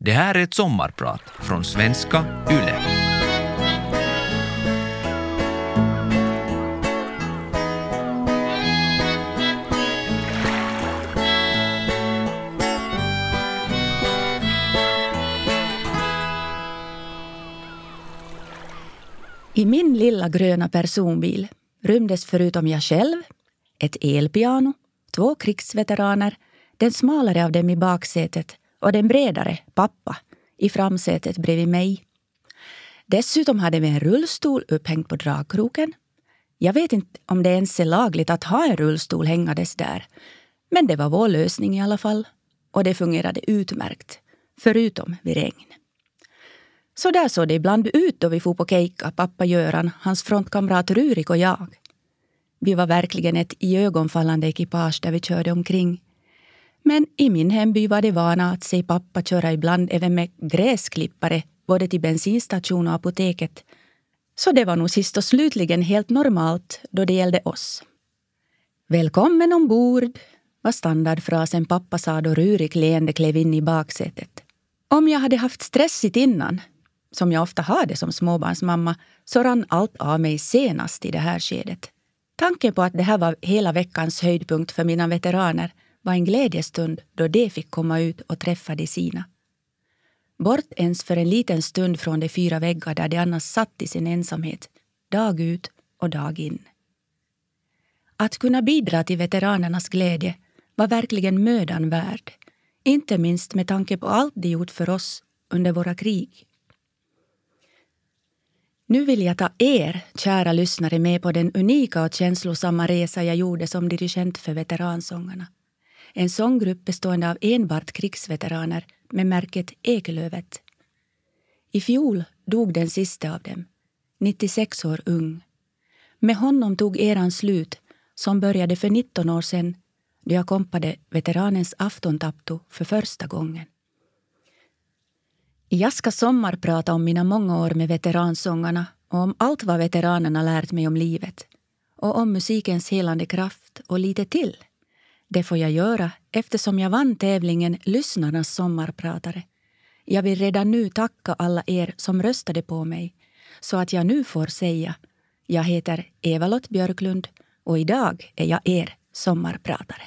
Det här är ett sommarprat från Svenska Yle. I min lilla gröna personbil rymdes förutom jag själv ett elpiano, två krigsveteraner, den smalare av dem i baksätet och den bredare, pappa, i framsätet bredvid mig. Dessutom hade vi en rullstol upphängd på dragkroken. Jag vet inte om det ens är lagligt att ha en rullstol hängandes där. Men det var vår lösning i alla fall. Och det fungerade utmärkt, förutom vid regn. Så där såg det ibland ut då vi for på kejka, pappa Göran, hans frontkamrat Rurik och jag. Vi var verkligen ett iögonfallande ekipage där vi körde omkring. Men i min hemby var det vana att se pappa köra ibland även med gräsklippare både till bensinstation och apoteket. Så det var nog sist och slutligen helt normalt då det gällde oss. Välkommen ombord var standardfrasen pappa sa då Rurik leende klev in i baksätet. Om jag hade haft stressigt innan, som jag ofta hade som småbarnsmamma, så rann allt av mig senast i det här skedet. Tanken på att det här var hela veckans höjdpunkt för mina veteraner var en glädjestund då de fick komma ut och träffa de sina. Bort ens för en liten stund från de fyra väggar där de annars satt i sin ensamhet, dag ut och dag in. Att kunna bidra till veteranernas glädje var verkligen mödan värd, inte minst med tanke på allt de gjort för oss under våra krig. Nu vill jag ta er, kära lyssnare, med på den unika och känslosamma resa jag gjorde som dirigent för Veteransångarna. En sånggrupp bestående av enbart krigsveteraner med märket Ekelövet. I fjol dog den sista av dem, 96 år ung. Med honom tog eran slut som började för 19 år sedan då jag kompade veteranens aftontapto för första gången. Jag ska sommarprata om mina många år med veteransångarna och om allt vad veteranerna lärt mig om livet. Och om musikens helande kraft och lite till. Det får jag göra eftersom jag vann tävlingen Lyssnarnas sommarpratare. Jag vill redan nu tacka alla er som röstade på mig. Så att jag nu får säga, jag heter Eva-Lott Björklund och idag är jag er sommarpratare.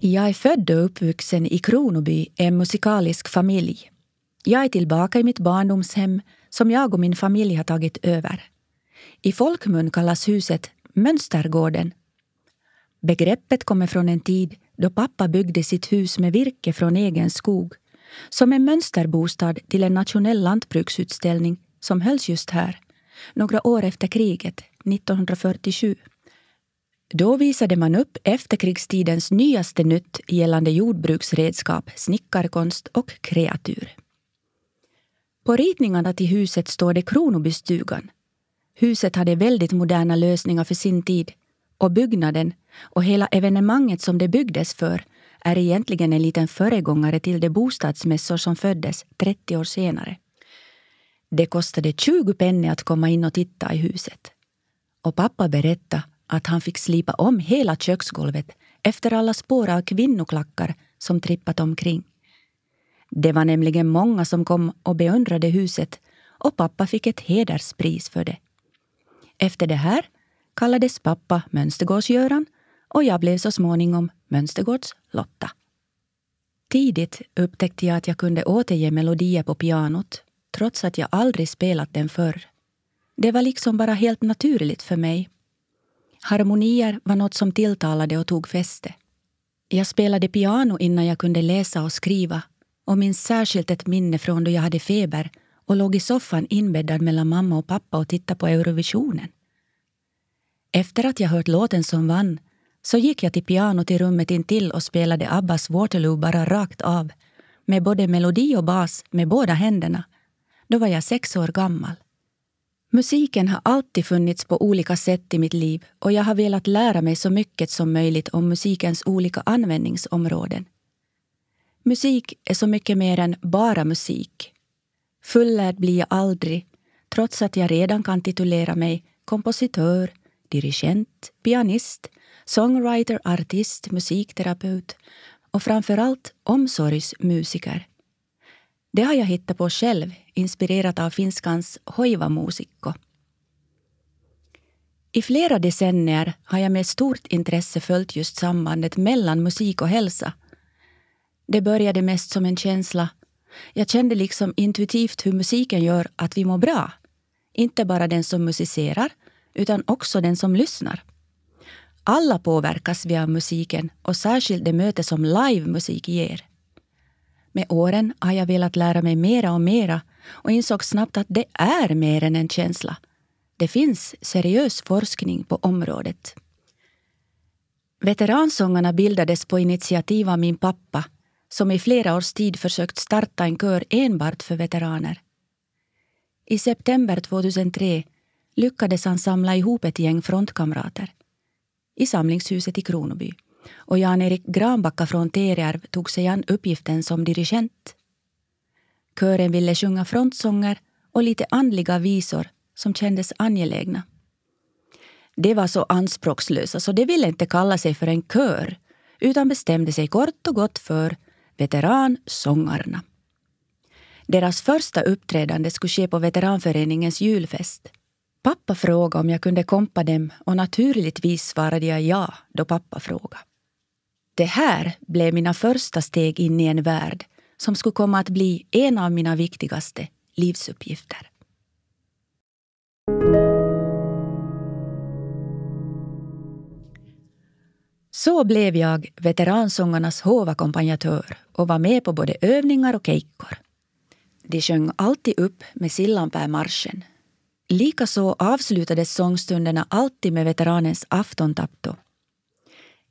Jag är född och uppvuxen i Kronoby, en musikalisk familj. Jag är tillbaka i mitt barndomshem som jag och min familj har tagit över. I folkmun kallas huset Mönstergården. Begreppet kommer från en tid då pappa byggde sitt hus med virke från egen skog, som en mönsterbostad till en nationell lantbruksutställning som hölls just här, några år efter kriget, 1947. Då visade man upp efterkrigstidens nyaste nytt gällande jordbruksredskap, snickarkonst och kreatur. På ritningarna till huset står det Kronobystugan. Huset hade väldigt moderna lösningar för sin tid och byggnaden och hela evenemanget som det byggdes för är egentligen en liten föregångare till de bostadsmässor som föddes 30 år senare. Det kostade 20 penny att komma in och titta i huset. Och pappa berättade att han fick slipa om hela köksgolvet efter alla spår av kvinnoklackar som trippat omkring. Det var nämligen många som kom och beundrade huset och pappa fick ett hederspris för det. Efter det här kallades pappa Mönstergårdsgöran och jag blev så småningom Mönstergårdslotta. Tidigt upptäckte jag att jag kunde återge melodier på pianot trots att jag aldrig spelat den förr. Det var liksom bara helt naturligt för mig. Harmonier var något som tilltalade och tog fäste. Jag spelade piano innan jag kunde läsa och skriva och minns särskilt ett minne från då jag hade feber och låg i soffan inbäddad mellan mamma och pappa och tittade på Eurovisionen. Efter att jag hört låten som vann så gick jag till pianot i rummet intill och spelade Abbas Waterloo bara rakt av med både melodi och bas med båda händerna. Då var jag 6 år gammal. Musiken har alltid funnits på olika sätt i mitt liv och jag har velat lära mig så mycket som möjligt om musikens olika användningsområden. Musik är så mycket mer än bara musik. Fullärd blir jag aldrig, trots att jag redan kan titulera mig kompositör, dirigent, pianist, songwriter, artist, musikterapeut och framförallt omsorgsmusiker. Det har jag hittat på själv, inspirerat av finskans hoivamusikko. I flera decennier har jag med stort intresse följt just sambandet mellan musik och hälsa. Det började mest som en känsla. Jag kände liksom intuitivt hur musiken gör att vi mår bra. Inte bara den som musicerar, utan också den som lyssnar. Alla påverkas via musiken och särskilt det möte som livemusik ger. Med åren har jag velat lära mig mera och mera och insåg snabbt att det är mer än en känsla. Det finns seriös forskning på området. Veteransångarna bildades på initiativ av min pappa, som i flera års tid försökt starta en kör enbart för veteraner. I september 2003 lyckades han samla ihop ett gäng frontkamrater i samlingshuset i Kronoby. Och Jan-Erik Granbacka från Terjärv tog sig an uppgiften som dirigent. Kören ville sjunga frontsånger och lite andliga visor som kändes angelägna. Det var så anspråkslösa så det ville inte kalla sig för en kör utan bestämde sig kort och gott för Veteransångarna. Deras första uppträdande skulle ske på veteranföreningens julfest. Pappa frågade om jag kunde kompa dem och naturligtvis svarade jag ja då pappa frågade. Det här blev mina första steg in i en värld som skulle komma att bli en av mina viktigaste livsuppgifter. Så blev jag veteransångarnas hovakompanjatör och var med på både övningar och kejkor. De sjöng alltid upp med Sillanpäämarschen. Likaså avslutades sångstunderna alltid med veteranens aftontapto.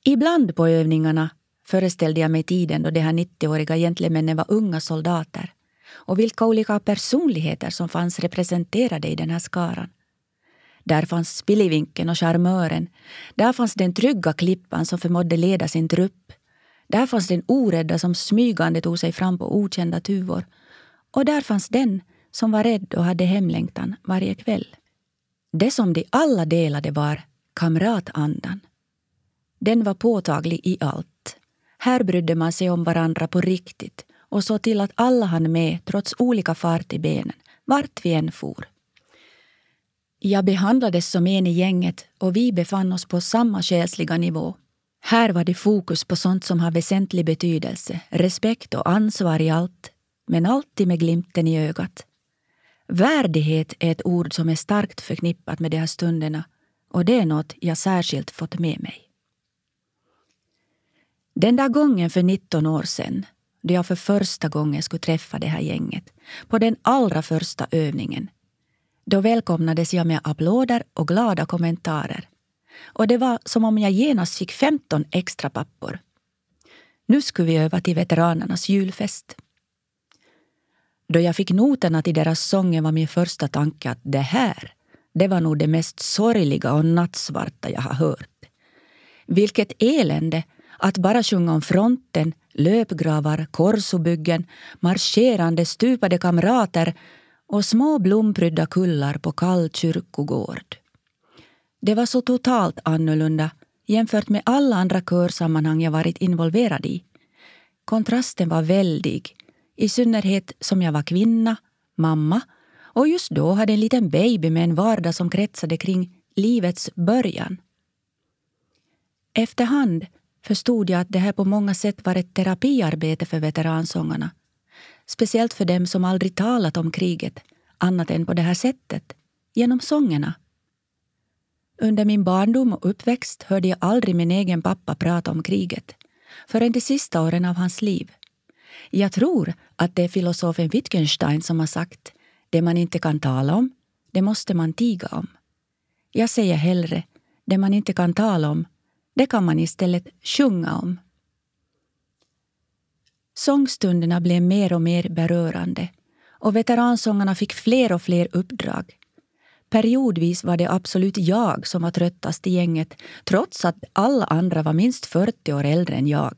Ibland på övningarna föreställde jag mig tiden då de här 90-åriga gentlemännen var unga soldater och vilka olika personligheter som fanns representerade i den här skaran. Där fanns spillivinken och charmören. Där fanns den trygga klippan som förmådde leda sin trupp. Där fanns den orädda som smygande tog sig fram på okända tuvor. Och där fanns den som var rädd och hade hemlängtan varje kväll. Det som de alla delade var kamratandan. Den var påtaglig i allt. Här brydde man sig om varandra på riktigt och såg till att alla hann med trots olika fart i benen, vart vi än for. Jag behandlades som en i gänget och vi befann oss på samma själsliga nivå. Här var det fokus på sånt som har väsentlig betydelse, respekt och ansvar i allt, men alltid med glimten i ögat. Värdighet är ett ord som är starkt förknippat med de här stunderna och det är något jag särskilt fått med mig. Den där gången för 19 år sedan, då jag för första gången skulle träffa det här gänget, på den allra första övningen, då välkomnades jag med applåder och glada kommentarer. Och det var som om jag genast fick 15 extra pappor. Nu skulle vi öva till veteranernas julfest. Då jag fick noterna till deras sången var min första tanke att det var nog det mest sorgliga och nattsvarta jag har hört. Vilket elände att bara sjunga om fronten, löpgravar, korsobyggen, marscherande stupade kamrater och små blomprydda kullar på kall kyrkogård. Det var så totalt annorlunda jämfört med alla andra körsammanhang jag varit involverad i. Kontrasten var väldig, i synnerhet som jag var kvinna, mamma och just då hade en liten baby med en vardag som kretsade kring livets början. Efterhand förstod jag att det här på många sätt var ett terapiarbete för veteransångarna. Speciellt för dem som aldrig talat om kriget annat än på det här sättet, genom sångerna. Under min barndom och uppväxt hörde jag aldrig min egen pappa prata om kriget förrän de sista åren av hans liv. Jag tror att det är filosofen Wittgenstein som har sagt: det man inte kan tala om, det måste man tiga om. Jag säger hellre, det man inte kan tala om, det kan man istället sjunga om. Sångstunderna blev mer och mer berörande och veteransångarna fick fler och fler uppdrag. Periodvis var det absolut jag som var tröttast i gänget trots att alla andra var minst 40 år äldre än jag.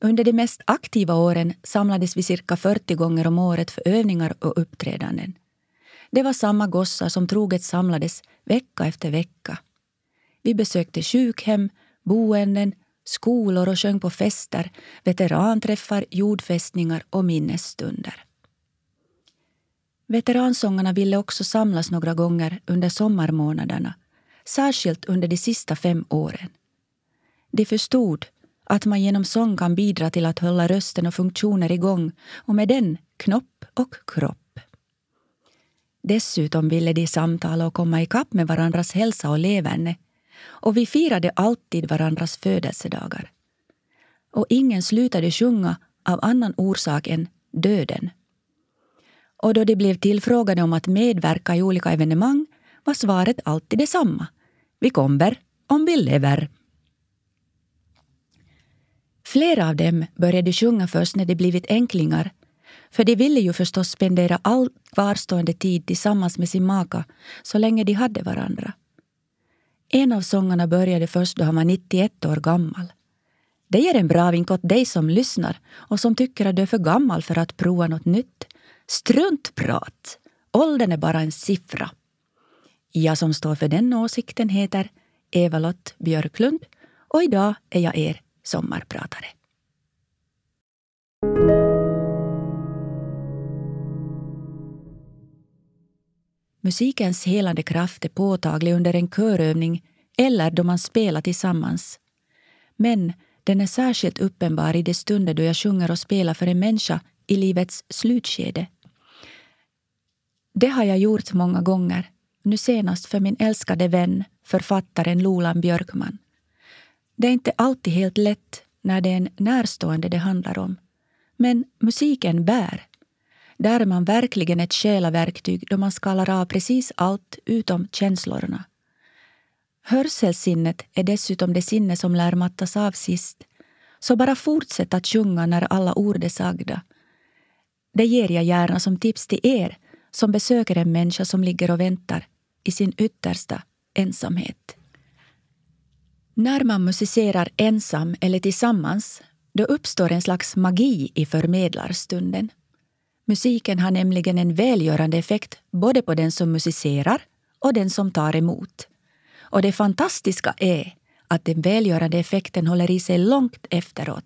Under de mest aktiva åren samlades vi cirka 40 gånger om året för övningar och uppträdanden. Det var samma gossar som troget samlades vecka efter vecka. Vi besökte sjukhem, boenden, skolor och sjöng på fester, veteranträffar, jordfästningar och minnesstunder. Veteransångarna ville också samlas några gånger under sommarmånaderna, särskilt under de sista 5 åren. De förstod att man genom sång kan bidra till att hålla rösten och funktioner igång och med den knopp och kropp. Dessutom ville de samtala och komma ikapp med varandras hälsa och leverne, och vi firade alltid varandras födelsedagar. Och ingen slutade sjunga av annan orsak än döden. Och då de blev tillfrågade om att medverka i olika evenemang var svaret alltid detsamma. Vi kommer om vi lever. Flera av dem började sjunga först när de blivit änklingar, för de ville ju förstås spendera all kvarstående tid tillsammans med sin maka så länge de hade varandra. En av sångarna började först då han var 91 år gammal. Det ger en bra vink åt dig som lyssnar och som tycker att du är för gammal för att prova något nytt. Struntprat. Åldern är bara en siffra. Jag som står för den åsikten heter Eva-Lott Björklund och idag är jag er sommarpratare. Musikens helande kraft är påtaglig under en körövning eller då man spelar tillsammans. Men den är särskilt uppenbar i de stunder då jag sjunger och spelar för en människa i livets slutskede. Det har jag gjort många gånger, nu senast för min älskade vän, författaren Lolan Björkman. Det är inte alltid helt lätt när det är en närstående det handlar om. Men musiken bär. Där är man verkligen ett själaverktyg då man skalar av precis allt utom känslorna. Hörselsinnet är dessutom det sinne som lär mattas av sist. Så bara fortsätt att sjunga när alla ord är sagda. Det ger jag gärna som tips till er som besöker en människa som ligger och väntar i sin yttersta ensamhet. När man musicerar ensam eller tillsammans, då uppstår en slags magi i förmedlarstunden. Musiken har nämligen en välgörande effekt både på den som musicerar och den som tar emot. Och det fantastiska är att den välgörande effekten håller i sig långt efteråt.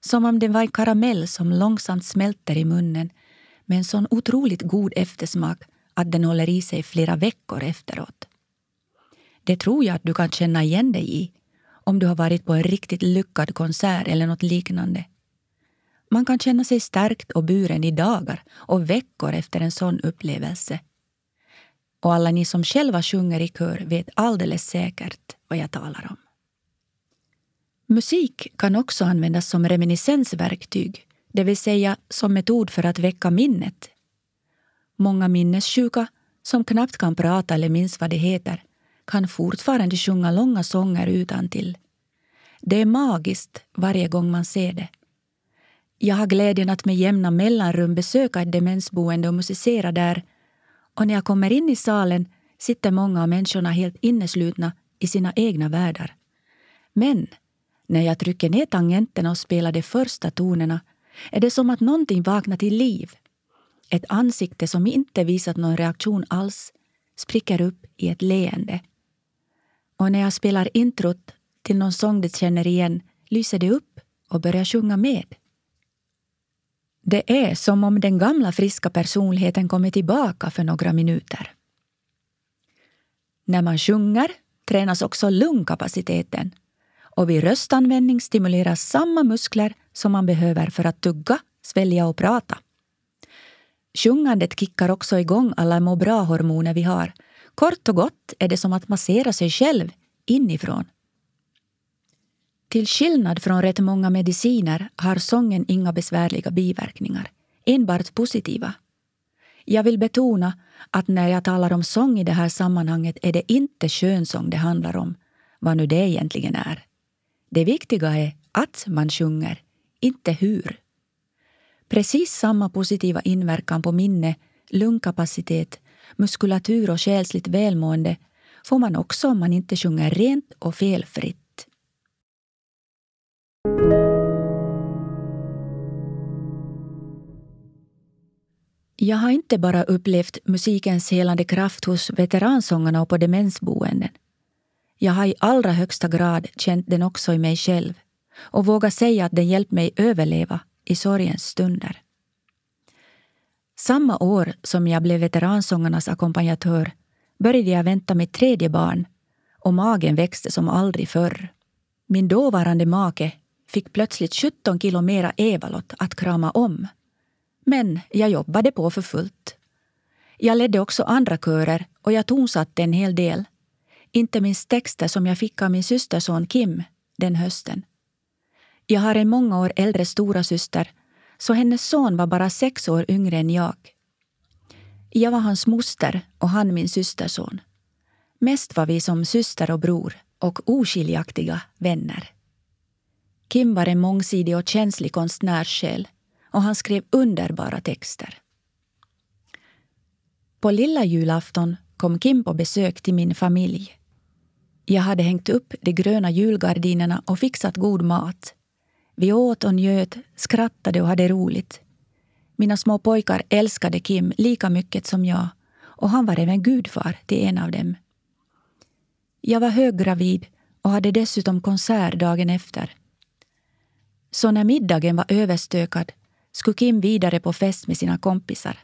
Som om den var en karamell som långsamt smälter i munnen med en sån otroligt god eftersmak att den håller i sig flera veckor efteråt. Det tror jag att du kan känna igen dig i om du har varit på en riktigt lyckad konsert eller något liknande. Man kan känna sig stärkt och buren i dagar och veckor efter en sån upplevelse. Och alla ni som själva sjunger i kör vet alldeles säkert vad jag talar om. Musik kan också användas som reminiscensverktyg, det vill säga som metod för att väcka minnet. Många minnessjuka, som knappt kan prata eller minns vad det heter, kan fortfarande sjunga långa sånger utantill. Det är magiskt varje gång man ser det. Jag har glädjen att med jämna mellanrum besöka ett demensboende och musicera där. Och när jag kommer in i salen sitter många av människorna helt inneslutna i sina egna världar. Men när jag trycker ner tangenterna och spelar de första tonerna är det som att någonting vaknar till liv. Ett ansikte som inte visat någon reaktion alls spricker upp i ett leende. Och när jag spelar introt till någon sång det känner igen lyser det upp och börjar sjunga med. Det är som om den gamla friska personligheten kommer tillbaka för några minuter. När man sjunger tränas också lungkapaciteten och vid röstanvändning stimuleras samma muskler som man behöver för att tugga, svälja och prata. Sjungandet kickar också igång alla må bra-hormoner vi har. Kort och gott är det som att massera sig själv inifrån. Till skillnad från rätt många mediciner har sången inga besvärliga biverkningar, enbart positiva. Jag vill betona att när jag talar om sång i det här sammanhanget är det inte könsång det handlar om, vad nu det egentligen är. Det viktiga är att man sjunger, inte hur. Precis samma positiva inverkan på minne, lungkapacitet, muskulatur och själsligt välmående får man också om man inte sjunger rent och felfritt. Jag har inte bara upplevt musikens helande kraft hos veteransångarna och på demensboenden. Jag har i allra högsta grad känt den också i mig själv och vågar säga att den hjälpt mig överleva i sorgens stunder. Samma år som jag blev Veteransångarnas ackompanjatör började jag vänta mitt tredje barn och magen växte som aldrig förr. Min dåvarande make fick plötsligt 17 kilo mera Eva-Lott att krama om. Men jag jobbade på för fullt. Jag ledde också andra körer och jag tonsatte en hel del. Inte minst texter som jag fick av min systerson Kim den hösten. Jag har en många år äldre stora syster, så hennes son var bara 6 år yngre än jag. Jag var hans moster och han min systerson. Mest var vi som syster och bror och oskiljaktiga vänner. Kim var en mångsidig och känslig konstnärssjäl och han skrev underbara texter. På lilla julafton kom Kim på besök till min familj. Jag hade hängt upp de gröna julgardinerna och fixat god mat. Vi åt och njöt, skrattade och hade roligt. Mina små pojkar älskade Kim lika mycket som jag och han var även gudfar till en av dem. Jag var höggravid och hade dessutom konsert dagen efter. Så när middagen var överstökad skulle Kim vidare på fest med sina kompisar.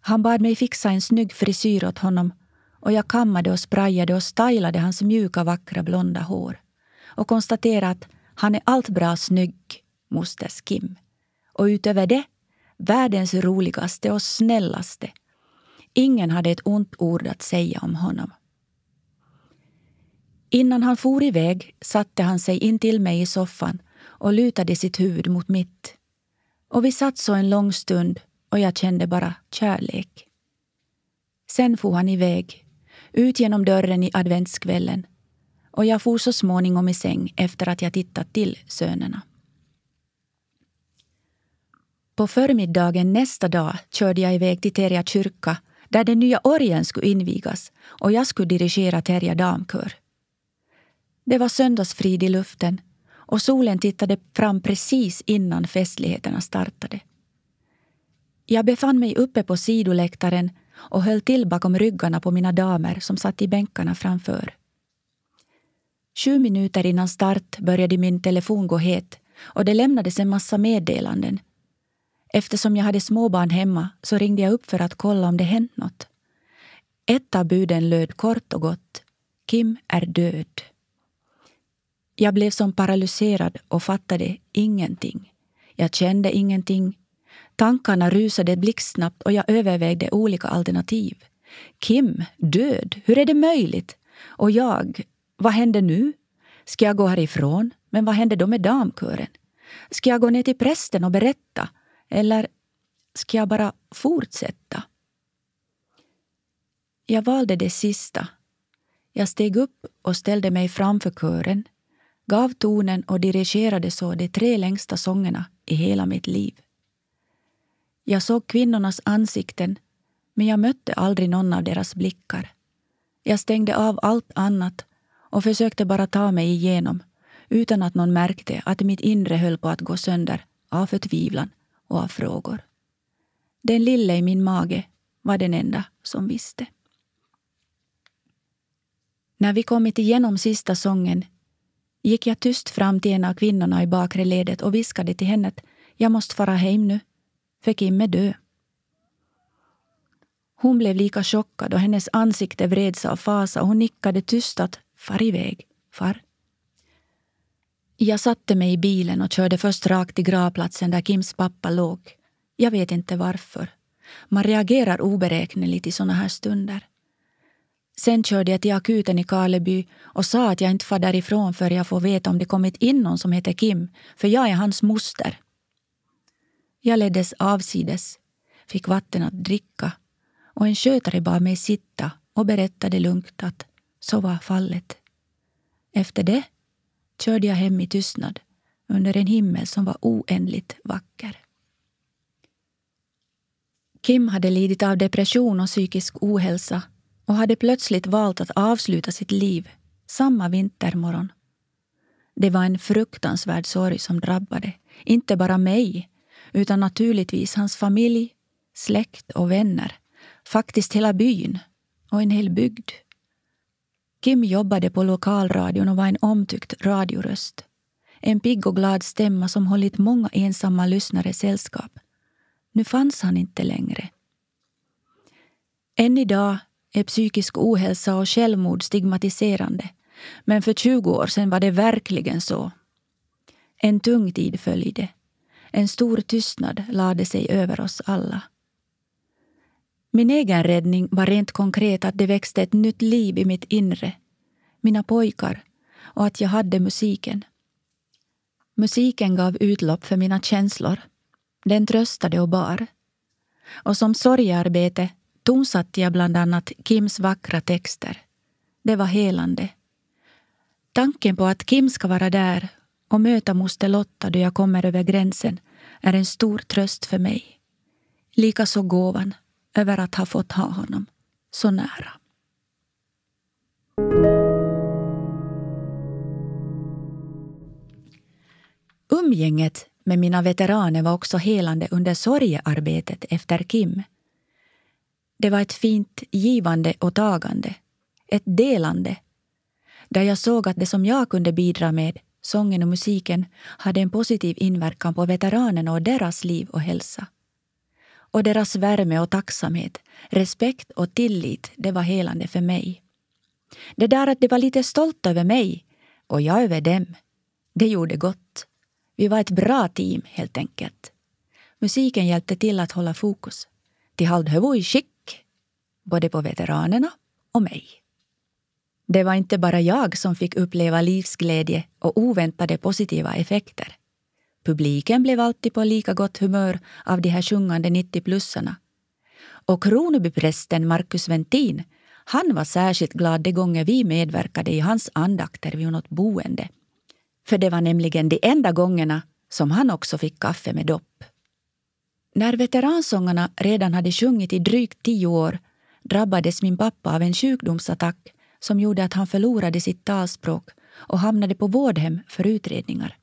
Han bad mig fixa en snygg frisyr åt honom och jag kammade och sprayade och stylade hans mjuka vackra blonda hår och konstaterade att han är allt bra snygg, mosters Kim. Och utöver det, världens roligaste och snällaste. Ingen hade ett ont ord att säga om honom. Innan han for iväg satte han sig in till mig i soffan och lutade sitt huvud mot mitt. Och vi satt så en lång stund och jag kände bara kärlek. Sen for han iväg, ut genom dörren i adventskvällen. Och jag for så småningom i säng efter att jag tittat till sönerna. På förmiddagen nästa dag körde jag iväg till Terja kyrka där den nya orgeln skulle invigas och jag skulle dirigera Terja damkör. Det var söndagsfrid i luften och solen tittade fram precis innan festligheterna startade. Jag befann mig uppe på sidoläktaren och höll till bakom ryggarna på mina damer som satt i bänkarna framför. 7 minuter innan start började min telefon gå het och det lämnades en massa meddelanden. Eftersom jag hade småbarn hemma så ringde jag upp för att kolla om det hänt något. Ett av buden löd kort och gott: Kim är död. Jag blev som paralyserad och fattade ingenting. Jag kände ingenting. Tankarna rusade blixtsnabbt och jag övervägde olika alternativ. Kim, död, hur är det möjligt? Och jag... Vad händer nu? Ska jag gå härifrån? Men vad händer då med damkören? Ska jag gå ner till prästen och berätta? Eller ska jag bara fortsätta? Jag valde det sista. Jag steg upp och ställde mig framför kören, gav tonen och dirigerade så de 3 längsta sångerna i hela mitt liv. Jag såg kvinnornas ansikten, men jag mötte aldrig någon av deras blickar. Jag stängde av allt annat och försökte bara ta mig igenom utan att någon märkte att mitt inre höll på att gå sönder av förtvivlan och av frågor. Den lilla i min mage var den enda som visste. När vi kommit igenom sista sången gick jag tyst fram till en av kvinnorna i bakre ledet och viskade till henne att jag måste fara hem nu, för Kim är död. Hon blev lika chockad och hennes ansikte vreds av fasa och hon nickade tyst att far iväg, far. Jag satte mig i bilen och körde först rakt till gravplatsen där Kims pappa låg. Jag vet inte varför. Man reagerar oberäkneligt i såna här stunder. Sen körde jag till akuten i Karleby och sa att jag inte far därifrån för jag får veta om det kommit in någon som heter Kim, för jag är hans moster. Jag leddes avsides, fick vatten att dricka och en skötare bad mig sitta och berättade lugnt att så var fallet. Efter det körde jag hem i tystnad under en himmel som var oändligt vacker. Kim hade lidit av depression och psykisk ohälsa och hade plötsligt valt att avsluta sitt liv samma vintermorgon. Det var en fruktansvärd sorg som drabbade inte bara mig utan naturligtvis hans familj, släkt och vänner, faktiskt hela byn och en hel bygd. Kim jobbade på lokalradion och var en omtyckt radioröst. En pigg och glad stämma som hållit många ensamma lyssnare sällskap. Nu fanns han inte längre. Än idag är psykisk ohälsa och självmord stigmatiserande. Men för 20 år sedan var det verkligen så. En tung tid följde. En stor tystnad lade sig över oss alla. Min egen räddning var rent konkret att det växte ett nytt liv i mitt inre. Mina pojkar och att jag hade musiken. Musiken gav utlopp för mina känslor. Den tröstade och bar. Och som sorgearbete tonsatte jag bland annat Kims vackra texter. Det var helande. Tanken på att Kim ska vara där och möta moster Lotta då jag kommer över gränsen är en stor tröst för mig. Likaså gåvan över att ha fått ha honom så nära. Umgänget med mina veteraner var också helande under sorgearbetet efter Kim. Det var ett fint givande och tagande, ett delande, där jag såg att det som jag kunde bidra med, sången och musiken, hade en positiv inverkan på veteranerna och deras liv och hälsa. Och deras värme och tacksamhet, respekt och tillit, det var helande för mig. Det där att de var lite stolt över mig och jag över dem, det gjorde gott. Vi var ett bra team helt enkelt. Musiken hjälpte till att hålla fokus. De hade huvudet i skick, både på veteranerna och mig. Det var inte bara jag som fick uppleva livsglädje och oväntade positiva effekter. Publiken blev alltid på lika gott humör av de här sjungande 90-plussarna. Och Kronobyprästen Markus Ventin, han var särskilt glad de gånger vi medverkade i hans andakter vid något boende. För det var nämligen de enda gångerna som han också fick kaffe med dopp. När veteransångarna redan hade sjungit i drygt 10 år drabbades min pappa av en sjukdomsattack som gjorde att han förlorade sitt talspråk och hamnade på vårdhem för utredningar.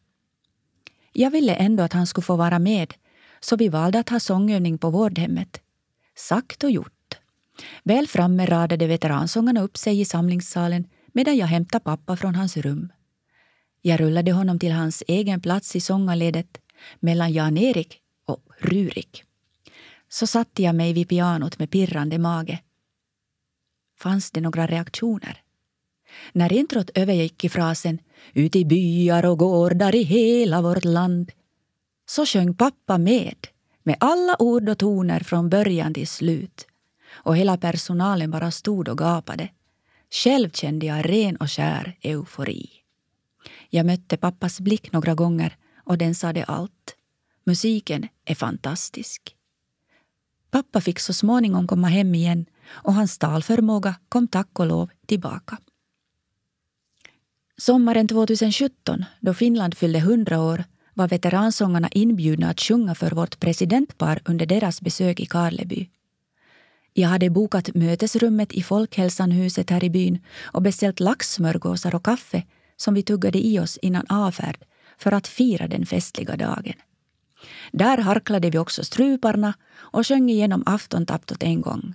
Jag ville ändå att han skulle få vara med, så vi valde att ha sångövning på vårdhemmet. Sagt och gjort. Väl framme radade veteransångarna upp sig i samlingssalen medan jag hämtade pappa från hans rum. Jag rullade honom till hans egen plats i sångarledet mellan Jan-Erik och Rurik. Så satte jag mig vid pianot med pirrande mage. Fanns det några reaktioner? När introt övergick i frasen "Ut i byar och gårdar i hela vårt land", så sjöng pappa med alla ord och toner från början till slut. Och hela personalen bara stod och gapade. Själv kände jag ren och skär eufori. Jag mötte pappas blick några gånger och den sade allt. Musiken är fantastisk. Pappa fick så småningom komma hem igen och hans talförmåga kom tack och lov tillbaka. Sommaren 2017, då Finland fyllde 100 år, var veteransångarna inbjudna att sjunga för vårt presidentpar under deras besök i Karleby. Jag hade bokat mötesrummet i Folkhälsanhuset här i byn och beställt laxsmörgåsar och kaffe som vi tuggade i oss innan avfärd för att fira den festliga dagen. Där harklade vi också struparna och sjöng igenom aftontaptot en gång.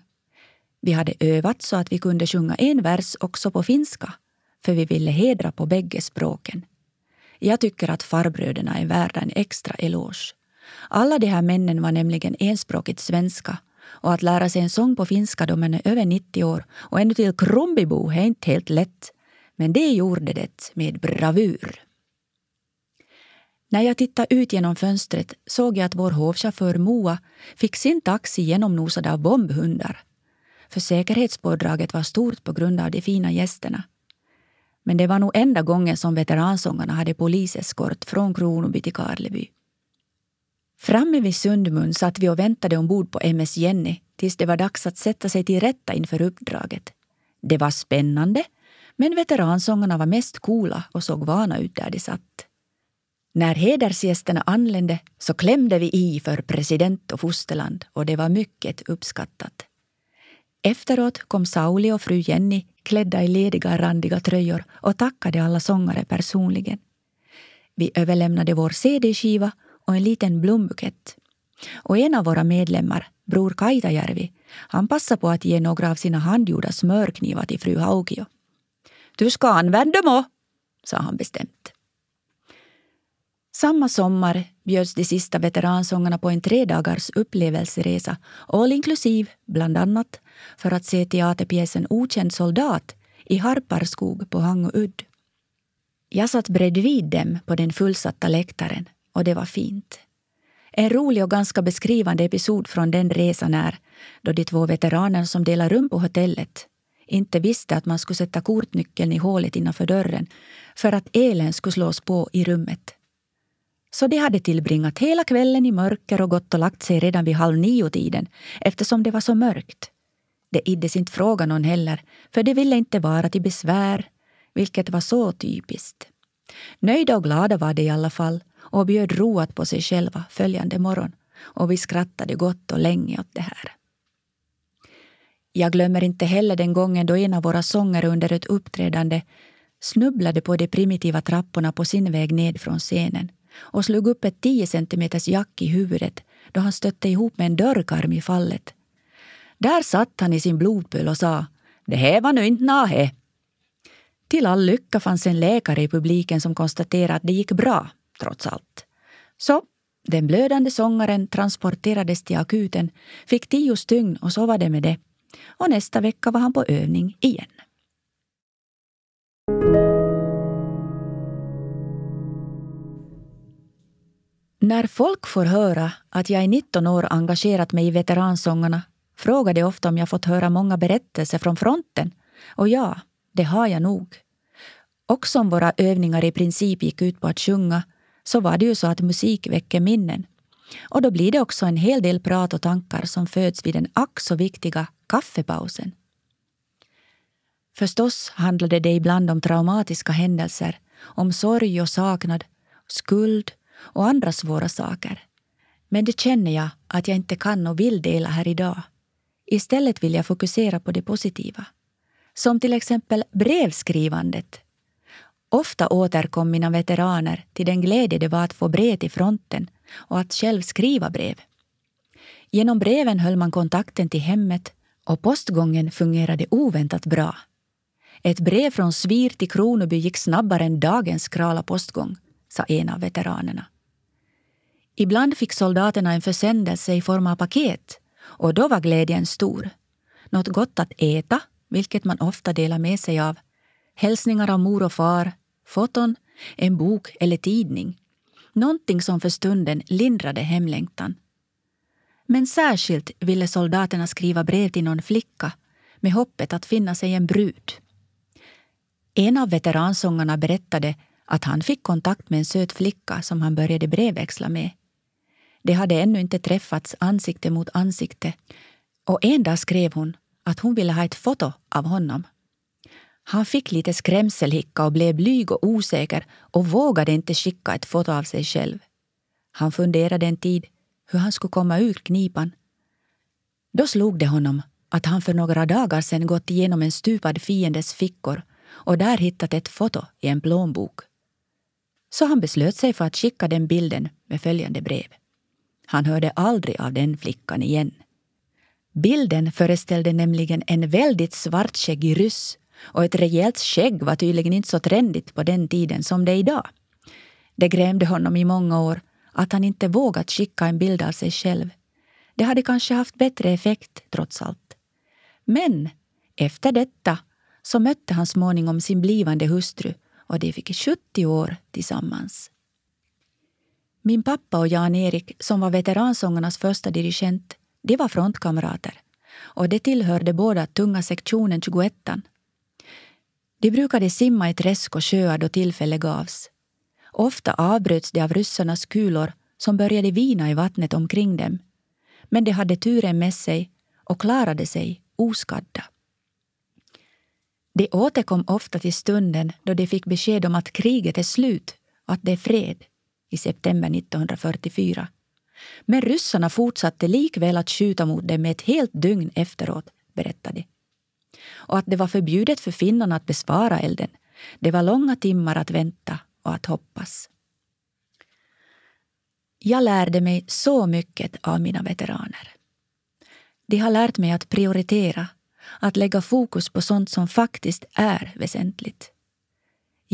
Vi hade övat så att vi kunde sjunga en vers också på finska, för vi ville hedra på bägge språken. Jag tycker att farbröderna är värda en extra eloge. Alla de här männen var nämligen enspråkigt svenska, och att lära sig en sång på finska då man är över 90 år och ännu till Krombibo är inte helt lätt. Men det gjorde det med bravur. När jag tittade ut genom fönstret såg jag att vår hovchaufför Moa fick sin taxi genomnosad av bombhundar. För säkerhetspådraget var stort på grund av de fina gästerna. Men det var nog enda gången som veteransångarna hade poliseskort från Kronoby till Karleby. Framme vid Sundmun satt vi och väntade ombord på MS Jenny tills det var dags att sätta sig till rätta inför uppdraget. Det var spännande, men veteransångarna var mest coola och såg vana ut där de satt. När hedersgästerna anlände så klämde vi i för president och fosterland och det var mycket uppskattat. Efteråt kom Sauli och fru Jenny klädda i lediga randiga tröjor och tackade alla sångare personligen. Vi överlämnade vår cd-skiva och en liten blombukett. Och en av våra medlemmar, bror Kajtajärvi, han passade på att ge några av sina handgjorda smörknivar till fru Haukio. Du ska använda dem, sa han bestämt. Samma sommar bjöds de sista veteransångarna på en 3 dagars upplevelseresa, all inklusiv bland annat för att se teaterpjäsen Okänd soldat i Harparskog på Hangö Udd. Jag satt bredvid dem på den fullsatta läktaren och det var fint. En rolig och ganska beskrivande episod från den resan är då de 2 veteraner som delar rum på hotellet inte visste att man skulle sätta kortnyckeln i hålet innanför dörren för att elen skulle slås på i rummet. Så de hade tillbringat hela kvällen i mörker och gått och lagt sig redan vid 8:30-tiden eftersom det var så mörkt. Det iddes inte fråga någon heller för det ville inte vara till besvär, vilket var så typiskt. Nöjda och glada var de i alla fall och bjöd roat på sig själva följande morgon och vi skrattade gott och länge åt det här. Jag glömmer inte heller den gången då en av våra sångare under ett uppträdande snubblade på de primitiva trapporna på sin väg ned från scenen och slog upp ett 10 centimeters jack i huvudet då han stötte ihop med en dörrkarm i fallet. Där satt han i sin blodpöl och sa, det här var nu inte nahe. Till all lycka fanns en läkare i publiken som konstaterade att det gick bra, trots allt. Så den blödande sångaren transporterades till akuten, fick 10 stygn och så var det med det. Och nästa vecka var han på övning igen. När folk får höra att jag i 19 år engagerat mig i veteransångarna frågar de ofta om jag fått höra många berättelser från fronten. Och ja, det har jag nog. Och som våra övningar i princip gick ut på att sjunga så var det ju så att musik väcker minnen. Och då blir det också en hel del prat och tankar som föds vid den ack så viktiga kaffepausen. Förstås handlade det ibland om traumatiska händelser, om sorg och saknad, skuld och andra svåra saker. Men det känner jag att jag inte kan och vill dela här idag. Istället vill jag fokusera på det positiva. Som till exempel brevskrivandet. Ofta återkom mina veteraner till den glädje det var att få brev i fronten och att själv skriva brev. Genom breven höll man kontakten till hemmet och postgången fungerade oväntat bra. Ett brev från Svir till Kronoby gick snabbare än dagens krala postgång, sa en av veteranerna. Ibland fick soldaterna en försändelse i form av paket och då var glädjen stor. Något gott att äta, vilket man ofta delar med sig av. Hälsningar av mor och far, foton, en bok eller tidning. Någonting som för stunden lindrade hemlängtan. Men särskilt ville soldaterna skriva brev till någon flicka med hoppet att finna sig en brud. En av veteransångarna berättade att han fick kontakt med en söt flicka som han började brevväxla med. Det hade ännu inte träffats ansikte mot ansikte och en dag skrev hon att hon ville ha ett foto av honom. Han fick lite skrämselhicka och blev blyg och osäker och vågade inte skicka ett foto av sig själv. Han funderade en tid hur han skulle komma ur knipan. Då slog det honom att han för några dagar sedan gått igenom en stupad fiendes fickor och där hittat ett foto i en plånbok. Så han beslöt sig för att skicka den bilden med följande brev. Han hörde aldrig av den flickan igen. Bilden föreställde nämligen en väldigt svartskäggig ryss och ett rejält skägg var tydligen inte så trendigt på den tiden som det är idag. Det grämde honom i många år att han inte vågat skicka en bild av sig själv. Det hade kanske haft bättre effekt trots allt. Men efter detta så mötte han småningom sin blivande hustru och de fick 70 år tillsammans. Min pappa och Jan-Erik som var veteransångarnas första dirigent, de var frontkamrater och de tillhörde båda tunga sektionen 21an. De brukade simma i träsk och sjöar då tillfälle gavs. Ofta avbröts de av ryssarnas kulor som började vina i vattnet omkring dem. Men de hade turen med sig och klarade sig oskadda. De återkom ofta till stunden då de fick besked om att kriget är slut och att det är fred i september 1944. Men ryssarna fortsatte likväl att skjuta mot dem med ett helt dygn efteråt, berättade de. Och att det var förbjudet för finnarna att besvara elden. Det var långa timmar att vänta och att hoppas. Jag lärde mig så mycket av mina veteraner. De har lärt mig att prioritera, att lägga fokus på sånt som faktiskt är väsentligt.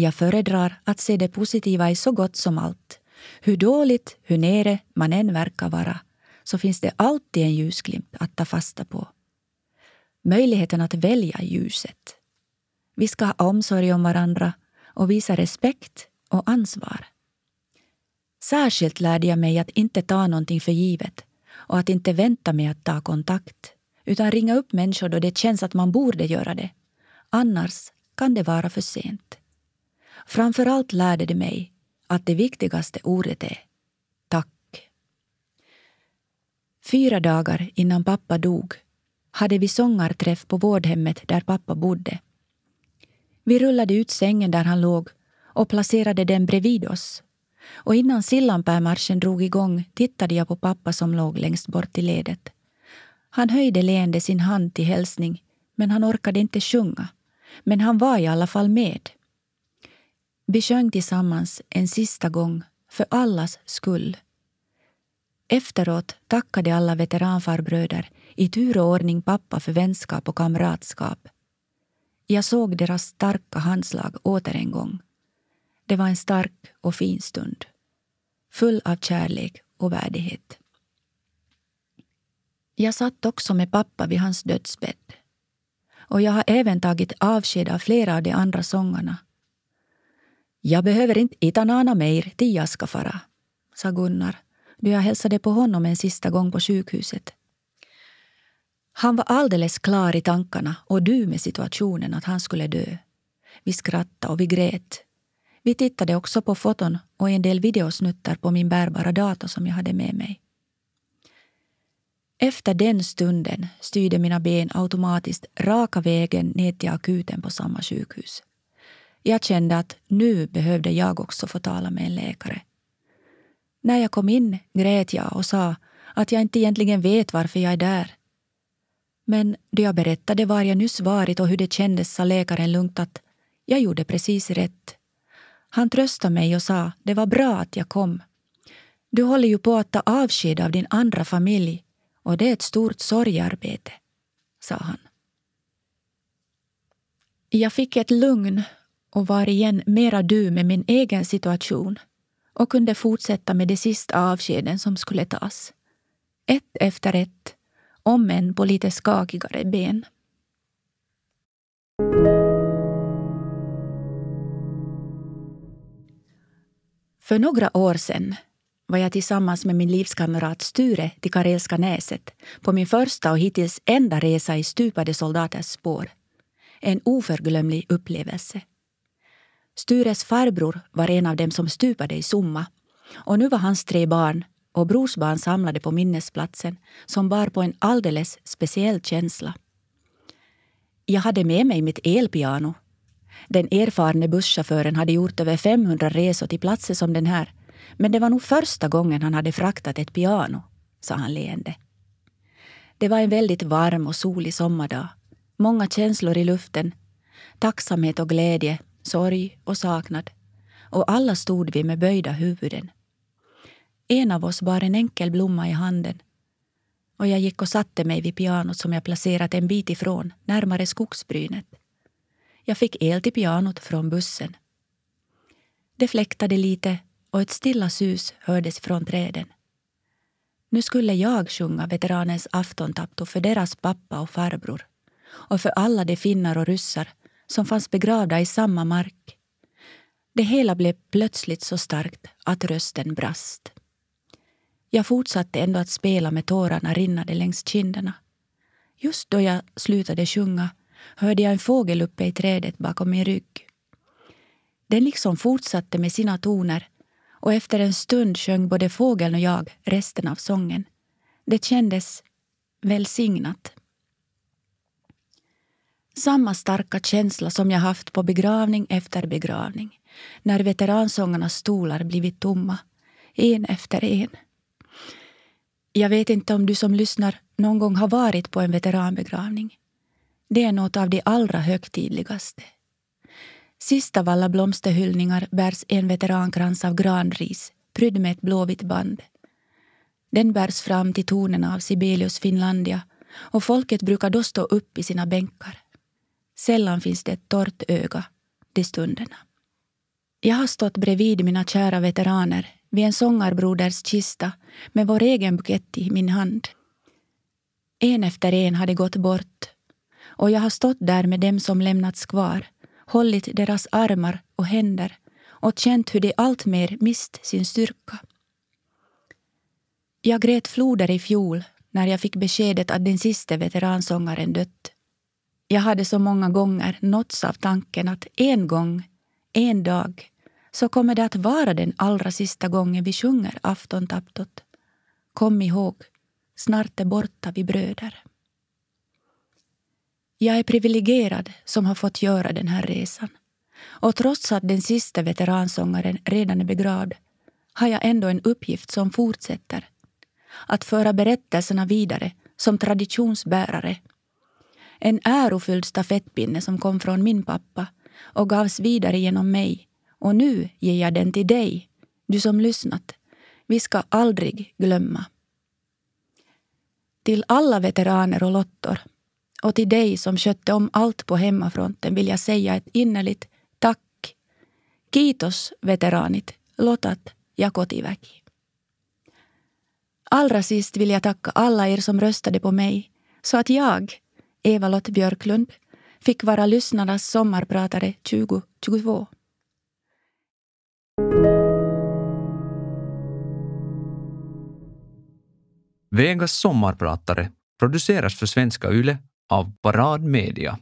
Jag föredrar att se det positiva i så gott som allt. Hur dåligt, hur nere man än verkar vara, så finns det alltid en ljusglimt att ta fasta på. Möjligheten att välja ljuset. Vi ska ha omsorg om varandra och visa respekt och ansvar. Särskilt lärde jag mig att inte ta någonting för givet och att inte vänta med att ta kontakt, utan ringa upp människor då det känns att man borde göra det. Annars kan det vara för sent. Framförallt lärde det mig att det viktigaste ordet är tack. 4 dagar innan pappa dog hade vi sångarträff på vårdhemmet där pappa bodde. Vi rullade ut sängen där han låg och placerade den bredvid oss. Och innan sillanpärmarschen drog igång tittade jag på pappa som låg längst bort i ledet. Han höjde leende sin hand till hälsning, men han orkade inte sjunga. Men han var i alla fall med. Vi sjöng tillsammans en sista gång för allas skull. Efteråt tackade alla veteranfarbröder i tur och ordning pappa för vänskap och kamratskap. Jag såg deras starka handslag åter en gång. Det var en stark och fin stund, full av kärlek och värdighet. Jag satt också med pappa vid hans dödsbädd. Och jag har även tagit avsked av flera av de andra sångarna. Jag behöver inte itanana mer till jag ska fara, sa Gunnar, då jag hälsade på honom en sista gång på sjukhuset. Han var alldeles klar i tankarna och du med situationen att han skulle dö. Vi skrattade och vi grät. Vi tittade också på foton och en del videosnuttar på min bärbara dator som jag hade med mig. Efter den stunden styrde mina ben automatiskt raka vägen ner till akuten på samma sjukhus. Jag kände att nu behövde jag också få tala med en läkare. När jag kom in grät jag och sa att jag inte egentligen vet varför jag är där. Men då jag berättade var jag nyss varit och hur det kändes sa läkaren lugnt att jag gjorde precis rätt. Han tröstade mig och sa det var bra att jag kom. Du håller ju på att ta avsked av din andra familj och det är ett stort sorgarbete, sa han. Jag fick ett lugn och var igen mera du med min egen situation och kunde fortsätta med de sista avskeden som skulle tas. Ett efter ett, om än på lite skakigare ben. För några år sedan var jag tillsammans med min livskamrat Sture till Karelska näset på min första och hittills enda resa i stupade soldaters spår. En oförglömlig upplevelse. Stures farbror var en av dem som stupade i Summa och nu var hans 3 barn och brorsbarn samlade på minnesplatsen som bar på en alldeles speciell känsla. Jag hade med mig mitt elpiano. Den erfarne busschauffören hade gjort över 500 resor till platser som den här, men det var nog första gången han hade fraktat ett piano, sa han leende. Det var en väldigt varm och solig sommardag. Många känslor i luften, tacksamhet och glädje, sorg och saknad. Och alla stod vi med böjda huvuden. En av oss bar en enkel blomma i handen. Och jag gick och satte mig vid pianot som jag placerat en bit ifrån, närmare skogsbrynet. Jag fick el till pianot från bussen. Det fläktade lite och ett stilla sus hördes från träden. Nu skulle jag sjunga veteranens aftontapto för deras pappa och farbror. Och för alla de finnar och ryssar som fanns begravda i samma mark. Det hela blev plötsligt så starkt att rösten brast. Jag fortsatte ändå att spela med tårarna rinnade längs kinderna. Just då jag slutade sjunga hörde jag en fågel uppe i trädet bakom min rygg. Den liksom fortsatte med sina toner och efter en stund sjöng både fågeln och jag resten av sången. Det kändes välsignat. Samma starka känsla som jag haft på begravning efter begravning. När veteransångarnas stolar blivit tomma. En efter en. Jag vet inte om du som lyssnar någon gång har varit på en veteranbegravning. Det är något av det allra högtidligaste. Sist av alla blomsterhyllningar bärs en veterankrans av granris, prydd med ett blåvitt band. Den bärs fram till tonerna av Sibelius Finlandia och folket brukar då stå upp i sina bänkar. Sällan finns det ett torrt öga de stunderna. Jag har stått bredvid mina kära veteraner vid en sångarbroders kista med vår egen bukett i min hand. En efter en hade gått bort och jag har stått där med dem som lämnats kvar, hållit deras armar och händer och känt hur de allt mer mist sin styrka. Jag grät floder i fjol när jag fick beskedet att den sista veteransångaren dött. Jag hade så många gånger nåtts av tanken att en gång, en dag, så kommer det att vara den allra sista gången vi sjunger aftontaptot. Kom ihåg, snart är borta vi bröder. Jag är privilegierad som har fått göra den här resan. Och trots att den sista veteransångaren redan är begravd, har jag ändå en uppgift som fortsätter. Att föra berättelserna vidare som traditionsbärare. En ärofylld stafettpinne som kom från min pappa och gavs vidare genom mig. Och nu ger jag den till dig, du som lyssnat. Vi ska aldrig glömma. Till alla veteraner och lottor och till dig som skötte om allt på hemmafronten vill jag säga ett innerligt tack. Kiitos veteranit, lotat ja kotiväki. Allra sist vill jag tacka alla er som röstade på mig så att jag, Eva-Lott Björklund, fick vara lyssnarnas sommarpratare 2022. Vegas sommarpratare produceras för Svenska Yle av Parad Media.